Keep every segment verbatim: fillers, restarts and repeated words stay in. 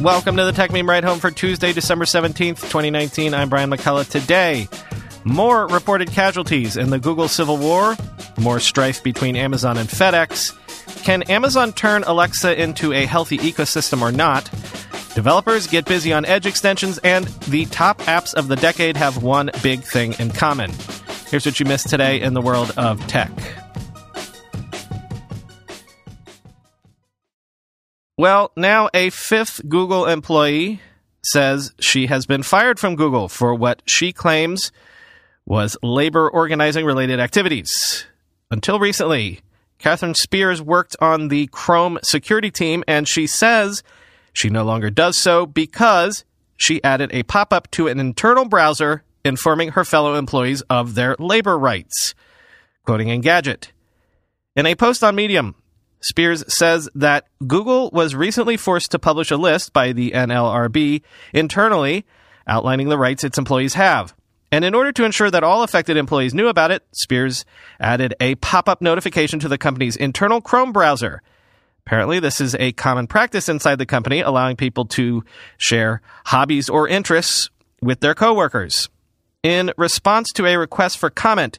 Welcome to the Tech Meme Ride Home for Tuesday, December seventeenth, twenty nineteen. I'm Brian McCullough. Today, more reported casualties in the Google Civil War, more strife between Amazon and FedEx. Can Amazon turn Alexa into a healthy ecosystem or not? Developers get busy on Edge extensions, and the top apps of the decade have one big thing in common. Here's what you missed today in the world of tech. Well, now a fifth Google employee says she has been fired from Google for what she claims was labor organizing related activities. Until recently, Catherine Spears worked on the Chrome security team, and she says she no longer does so because she added a pop-up to an internal browser informing her fellow employees of their labor rights. Quoting Engadget, in a post on Medium, Spears says that Google was recently forced to publish a list by the N L R B internally outlining the rights its employees have. And in order to ensure that all affected employees knew about it, Spears added a pop-up notification to the company's internal Chrome browser. Apparently, this is a common practice inside the company, allowing people to share hobbies or interests with their coworkers. In response to a request for comment,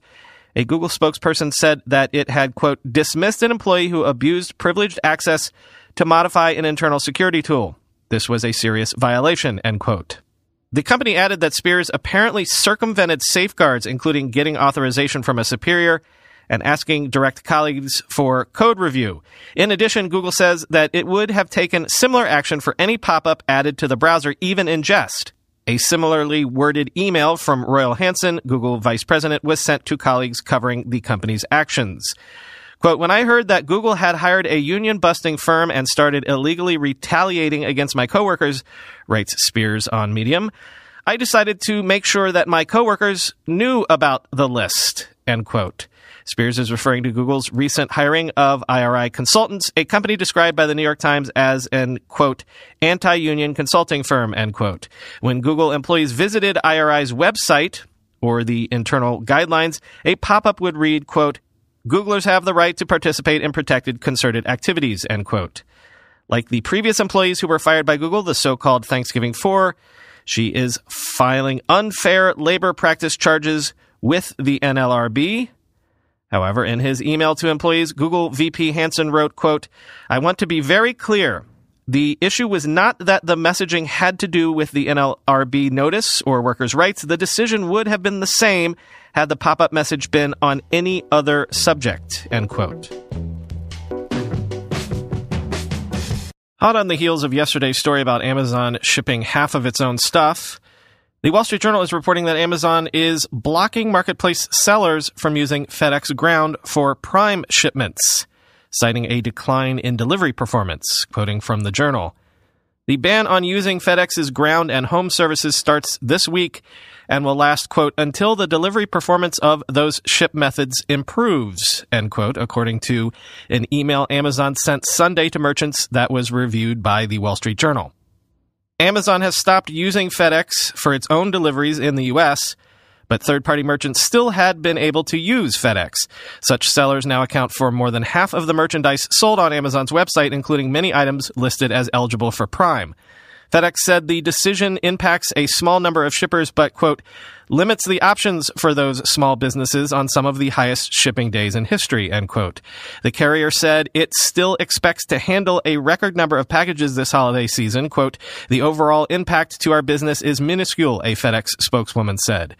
a Google spokesperson said that it had, quote, dismissed an employee who abused privileged access to modify an internal security tool. This was a serious violation, end quote. The company added that Spears apparently circumvented safeguards, including getting authorization from a superior and asking direct colleagues for code review. In addition, Google says that it would have taken similar action for any pop-up added to the browser, even in jest. A similarly worded email from Royal Hansen, Google vice president, was sent to colleagues covering the company's actions. Quote, when I heard that Google had hired a union-busting firm and started illegally retaliating against my coworkers, writes Spears on Medium, I decided to make sure that my coworkers knew about the list, end quote. Spears is referring to Google's recent hiring of I R I Consultants, a company described by the New York Times as an, quote, anti-union consulting firm, end quote. When Google employees visited I R I's website, or the internal guidelines, a pop-up would read, quote, Googlers have the right to participate in protected concerted activities, end quote. Like the previous employees who were fired by Google, the so-called Thanksgiving Four, she is filing unfair labor practice charges with the N L R B. However, in his email to employees, Google V P Hansen wrote, quote, I want to be very clear. The issue was not that the messaging had to do with the N L R B notice or workers' rights. The decision would have been the same had the pop-up message been on any other subject, end quote. Hot on the heels of yesterday's story about Amazon shipping half of its own stuff, The Wall Street Journal is reporting that Amazon is blocking marketplace sellers from using FedEx Ground for Prime shipments, citing a decline in delivery performance, quoting from the Journal. The ban on using FedEx's Ground and Home services starts this week and will last, quote, until the delivery performance of those ship methods improves, end quote, according to an email Amazon sent Sunday to merchants that was reviewed by The Wall Street Journal. Amazon has stopped using FedEx for its own deliveries in the U S, but third-party merchants still had been able to use FedEx. Such sellers now account for more than half of the merchandise sold on Amazon's website, including many items listed as eligible for Prime. FedEx said the decision impacts a small number of shippers, but, quote, limits the options for those small businesses on some of the highest shipping days in history, end quote. The carrier said it still expects to handle a record number of packages this holiday season. Quote, the overall impact to our business is minuscule, a FedEx spokeswoman said.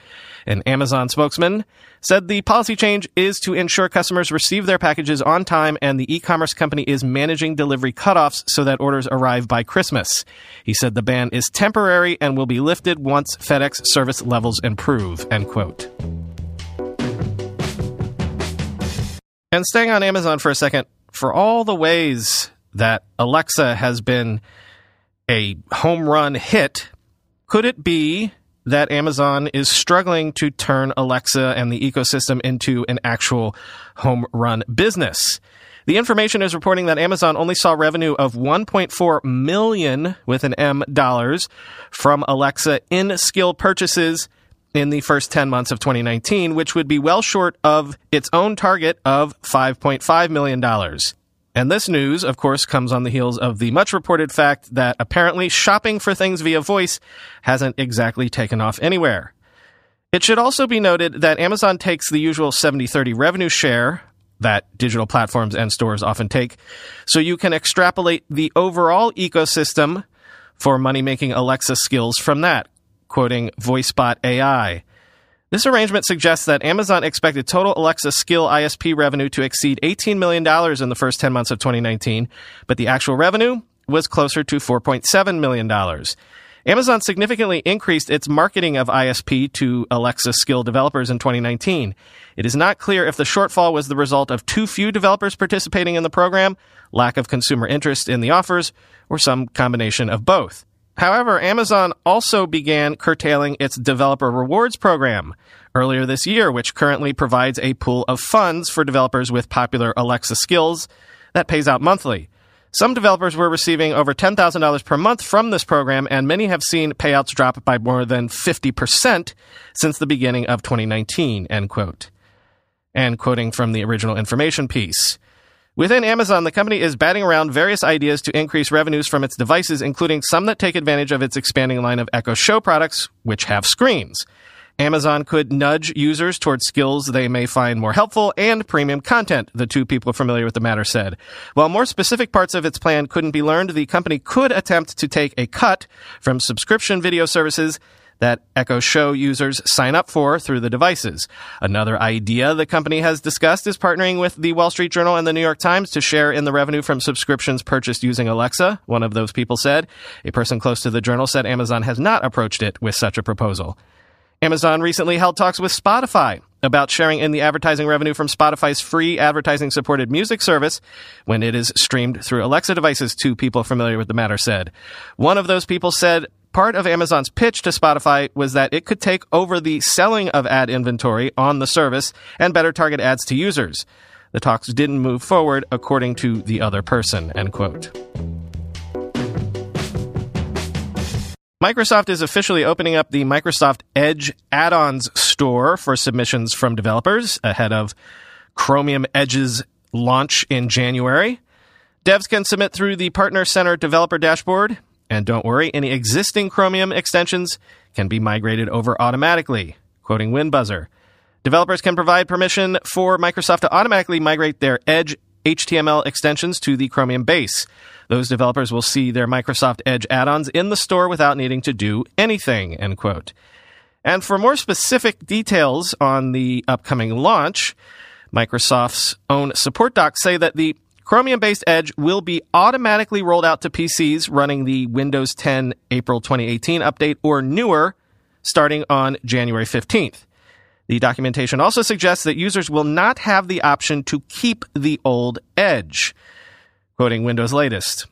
An Amazon spokesman said the policy change is to ensure customers receive their packages on time, and the e-commerce company is managing delivery cutoffs so that orders arrive by Christmas. He said the ban is temporary and will be lifted once FedEx service levels improve, end quote. And staying on Amazon for a second, for all the ways that Alexa has been a home run hit, could it be that Amazon is struggling to turn Alexa and the ecosystem into an actual home run business? The Information is reporting that Amazon only saw revenue of one point four million dollars with an M dollars from Alexa in skill purchases in the first ten months of twenty nineteen, which would be well short of its own target of five point five million dollars. And this news, of course, comes on the heels of the much-reported fact that apparently shopping for things via voice hasn't exactly taken off anywhere. It should also be noted that Amazon takes the usual seventy thirty revenue share that digital platforms and stores often take, so you can extrapolate the overall ecosystem for money-making Alexa skills from that, quoting VoiceBot A I. This arrangement suggests that Amazon expected total Alexa skill I S P revenue to exceed eighteen million dollars in the first ten months of twenty nineteen, but the actual revenue was closer to four point seven million dollars. Amazon significantly increased its marketing of I S P to Alexa skill developers in twenty nineteen. It is not clear if the shortfall was the result of too few developers participating in the program, lack of consumer interest in the offers, or some combination of both. However, Amazon also began curtailing its developer rewards program earlier this year, which currently provides a pool of funds for developers with popular Alexa skills that pays out monthly. Some developers were receiving over ten thousand dollars per month from this program, and many have seen payouts drop by more than fifty percent since the beginning of twenty nineteen, end quote. And quoting from the original Information piece. Within Amazon, the company is batting around various ideas to increase revenues from its devices, including some that take advantage of its expanding line of Echo Show products, which have screens. Amazon could nudge users towards skills they may find more helpful and premium content, the two people familiar with the matter said. While more specific parts of its plan couldn't be learned, the company could attempt to take a cut from subscription video services that Echo Show users sign up for through the devices. Another idea the company has discussed is partnering with the Wall Street Journal and the New York Times to share in the revenue from subscriptions purchased using Alexa, one of those people said. A person close to the Journal said Amazon has not approached it with such a proposal. Amazon recently held talks with Spotify about sharing in the advertising revenue from Spotify's free advertising-supported music service when it is streamed through Alexa devices, two people familiar with the matter said. One of those people said, part of Amazon's pitch to Spotify was that it could take over the selling of ad inventory on the service and better target ads to users. The talks didn't move forward, according to the other person, end quote. Microsoft is officially opening up the Microsoft Edge add-ons store for submissions from developers ahead of Chromium Edge's launch in January. Devs can submit through the Partner Center developer dashboard. And don't worry, any existing Chromium extensions can be migrated over automatically, quoting Winbuzzer. Developers can provide permission for Microsoft to automatically migrate their Edge H T M L extensions to the Chromium base. Those developers will see their Microsoft Edge add-ons in the store without needing to do anything, end quote. And for more specific details on the upcoming launch, Microsoft's own support docs say that the Chromium-based Edge will be automatically rolled out to P Cs running the Windows ten April twenty eighteen update or newer starting on January fifteenth. The documentation also suggests that users will not have the option to keep the old Edge, quoting Windows Latest.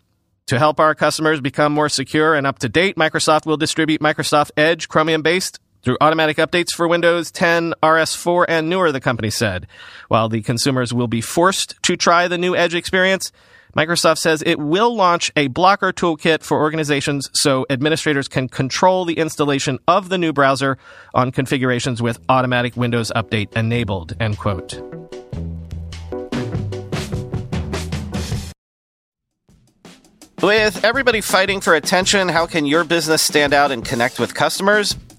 To help our customers become more secure and up-to-date, Microsoft will distribute Microsoft Edge Chromium-based through automatic updates for Windows ten, R S four, and newer, the company said. While the consumers will be forced to try the new Edge experience, Microsoft says it will launch a blocker toolkit for organizations so administrators can control the installation of the new browser on configurations with automatic Windows update enabled, end quote. With everybody fighting for attention, how can your business stand out and connect with customers?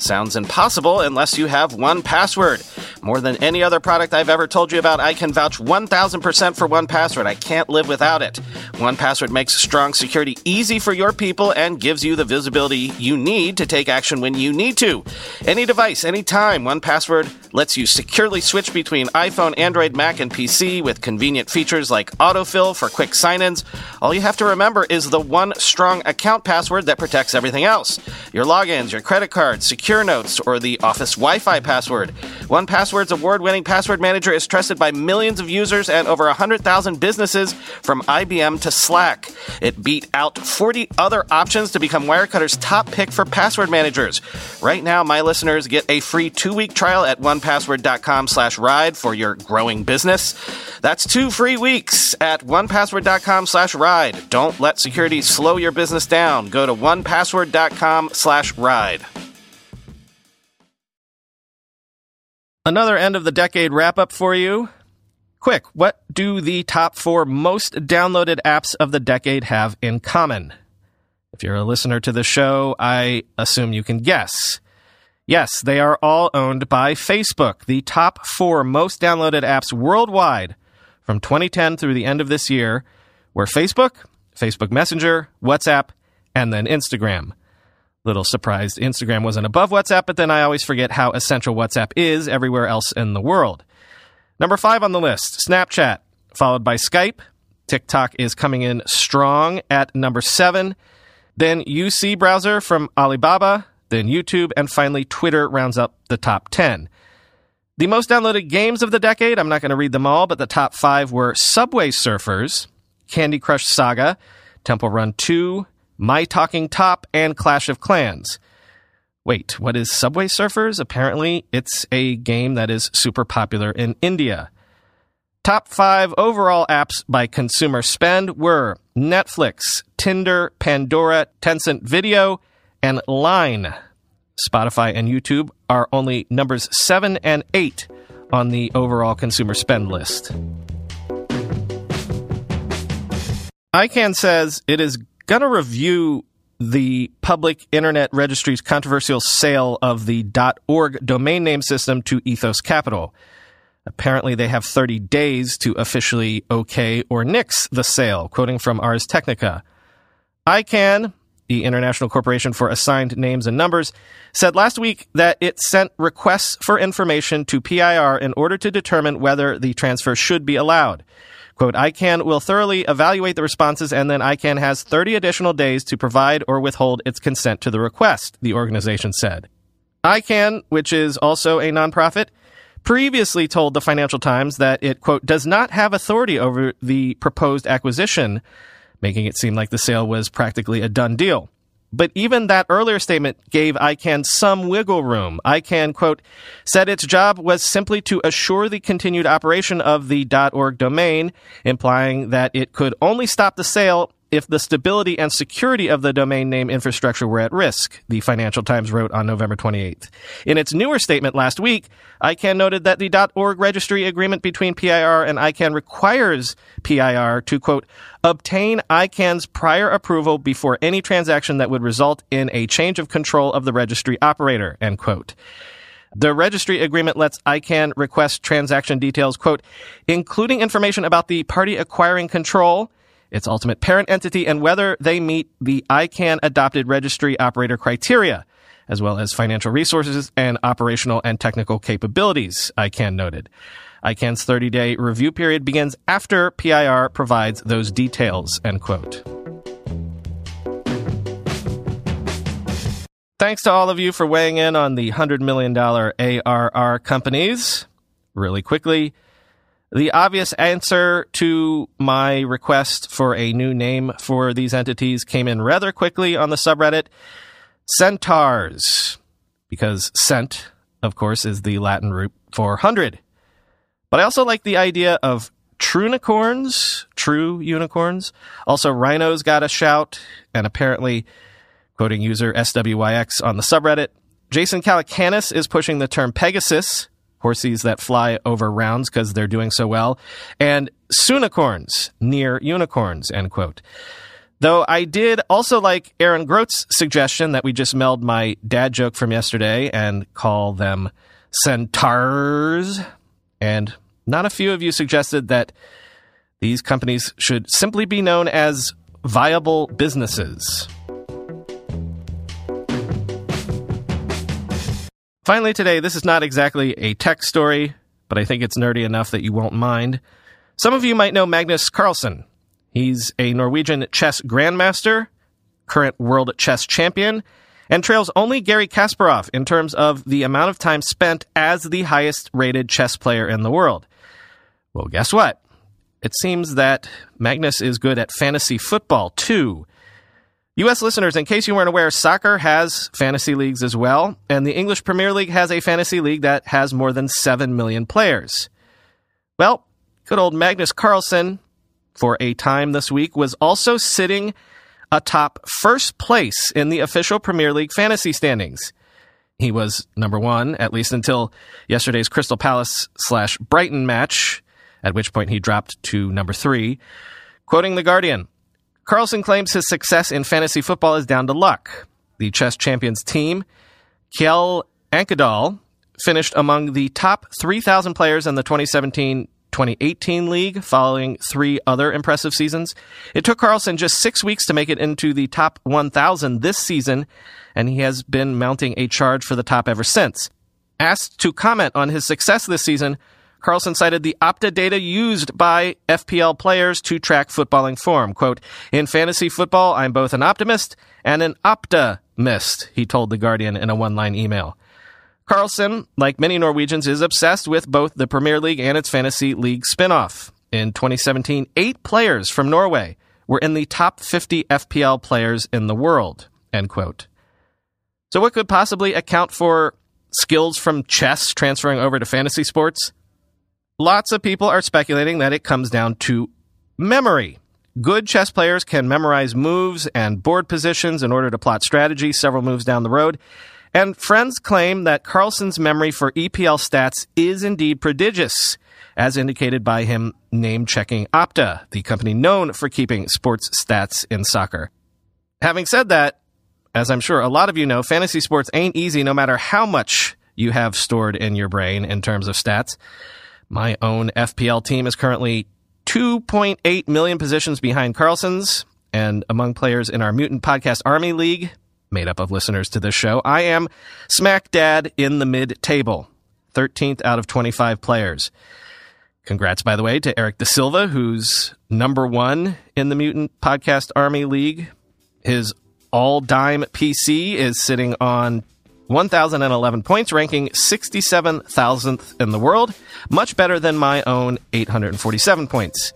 Sounds impossible unless you have one Password. More than any other product I've ever told you about, I can vouch one thousand percent for one Password. I can't live without it. one Password makes strong security easy for your people and gives you the visibility you need to take action when you need to. Any device, any time, one Password lets you securely switch between iPhone, Android, Mac, and P C with convenient features like autofill for quick sign-ins. All you have to remember is the one strong account password that protects everything else. Your logins, your credit cards, secure notes, or the office Wi-Fi password. one Password's award-winning password manager is trusted by millions of users and over one hundred thousand businesses, from I B M to Slack. It beat out forty other options to become Wirecutter's top pick for password managers. Right now, my listeners get a free two-week trial at one password dot com slash ride for your growing business. That's two free weeks at one password dot com slash ride. Don't let security slow your business down. Go to one password dot com slash ride. Another end of the decade wrap-up for you. Quick, what do the top four most downloaded apps of the decade have in common? If you're a listener to the show, I assume you can guess. Yes, they are all owned by Facebook. The top four most downloaded apps worldwide from twenty ten through the end of this year were Facebook, Facebook Messenger, WhatsApp, and then Instagram. Little surprised Instagram wasn't above WhatsApp, but then I always forget how essential WhatsApp is everywhere else in the world. Number five on the list, Snapchat, followed by Skype. TikTok is coming in strong at number seven. Then U C Browser from Alibaba. Then YouTube, and finally Twitter rounds up the top ten. The most downloaded games of the decade, I'm not going to read them all, but the top five were Subway Surfers, Candy Crush Saga, Temple Run two, My Talking Tom, and Clash of Clans. Wait, what is Subway Surfers? Apparently, it's a game that is super popular in India. Top five overall apps by consumer spend were Netflix, Tinder, Pandora, Tencent Video, and Line. Spotify and YouTube are only numbers seven and eight on the overall consumer spend list. ICANN says it is going to review the Public Internet Registry's controversial sale of the .org domain name system to Ethos Capital. Apparently, they have thirty days to officially okay or nix the sale, quoting from Ars Technica. ICANN, the International Corporation for Assigned Names and Numbers, said last week that it sent requests for information to P I R in order to determine whether the transfer should be allowed. Quote, ICANN will thoroughly evaluate the responses, and then ICANN has thirty additional days to provide or withhold its consent to the request, the organization said. ICANN, which is also a nonprofit, previously told the Financial Times that it, quote, does not have authority over the proposed acquisition, making it seem like the sale was practically a done deal. But even that earlier statement gave ICANN some wiggle room. ICANN, quote, said its job was simply to assure the continued operation of the .org domain, implying that it could only stop the sale if the stability and security of the domain name infrastructure were at risk, the Financial Times wrote on November twenty-eighth. In its newer statement last week, ICANN noted that the .org registry agreement between P I R and ICANN requires P I R to, quote, obtain ICANN's prior approval before any transaction that would result in a change of control of the registry operator, end quote. The registry agreement lets ICANN request transaction details, quote, including information about the party acquiring control, its ultimate parent entity, and whether they meet the ICANN adopted registry operator criteria, as well as financial resources and operational and technical capabilities, ICANN noted. ICANN's thirty-day review period begins after P I R provides those details, end quote. Thanks to all of you for weighing in on the one hundred million dollars A R R companies. Really quickly, the obvious answer to my request for a new name for these entities came in rather quickly on the subreddit, Centaurs, because cent, of course, is the Latin root for hundred. But I also like the idea of Trunicorns, true unicorns. Also, rhinos got a shout, and apparently, quoting user S W Y X on the subreddit, Jason Calacanis is pushing the term Pegasus, horses that fly over rounds because they're doing so well, and Sunicorns, near unicorns, end quote. Though I did also like Aaron Grote's suggestion that we just meld my dad joke from yesterday and call them Centaurs. And not a few of you suggested that these companies should simply be known as viable businesses. Finally today, this is not exactly a tech story, but I think it's nerdy enough that you won't mind. Some of you might know Magnus Carlsen. He's a Norwegian chess grandmaster, current world chess champion, and trails only Gary Kasparov in terms of the amount of time spent as the highest-rated chess player in the world. Well, guess what? It seems that Magnus is good at fantasy football, too. U S listeners, in case you weren't aware, soccer has fantasy leagues as well, and the English Premier League has a fantasy league that has more than seven million players. Well, good old Magnus Carlsen, for a time this week, was also sitting atop first place in the official Premier League fantasy standings. He was number one, at least until yesterday's Crystal Palace slash Brighton match, at which point he dropped to number three. Quoting The Guardian, Carlsen claims his success in fantasy football is down to luck. The chess champions team, Kjell Ankadal, finished among the top three thousand players in the twenty seventeen twenty eighteen league, following three other impressive seasons. It took Carlsen just six weeks to make it into the top one thousand this season, and he has been mounting a charge for the top ever since. Asked to comment on his success this season, Carlsen cited the Opta data used by F P L players to track footballing form. Quote, "In fantasy football, I'm both an optimist and an Opta-mist," he told The Guardian in a one-line email. Carlsen, like many Norwegians, is obsessed with both the Premier League and its fantasy league spinoff. In twenty seventeen, eight players from Norway were in the top fifty F P L players in the world, end quote. So what could possibly account for skills from chess transferring over to fantasy sports? Lots of people are speculating that it comes down to memory. Good chess players can memorize moves and board positions in order to plot strategy several moves down the road. And friends claim that Carlsen's memory for E P L stats is indeed prodigious, as indicated by him name-checking Opta, the company known for keeping sports stats in soccer. Having said that, as I'm sure a lot of you know, fantasy sports ain't easy no matter how much you have stored in your brain in terms of stats. My own F P L team is currently two point eight million positions behind Carlsen's, and among players in our Mutant Podcast Army League, made up of listeners to this show, I am smack dab in the mid-table, thirteenth out of twenty-five players. Congrats, by the way, to Eric Da Silva, who's number one in the Mutant Podcast Army League. His all-dime P C is sitting on one thousand eleven points, ranking sixty-seven thousandth in the world, much better than my own eight hundred forty-seven points.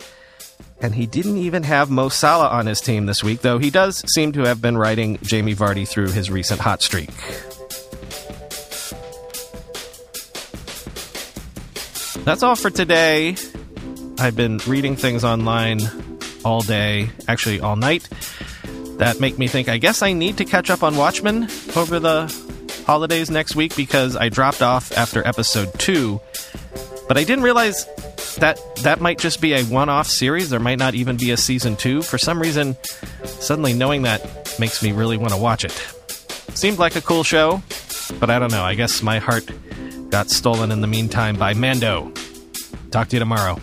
And he didn't even have Mo Salah on his team this week, though he does seem to have been riding Jamie Vardy through his recent hot streak. That's all for today. I've been reading things online all day, actually all night, that make me think I guess I need to catch up on Watchmen over the holidays next week, because I dropped off after episode two. But I didn't realize that that might just be a one-off series. There might not even be a season two. For some reason, suddenly knowing that makes me really want to watch it. Seemed like a cool show, but I don't know. I guess my heart got stolen in the meantime by Mando. Talk to you tomorrow.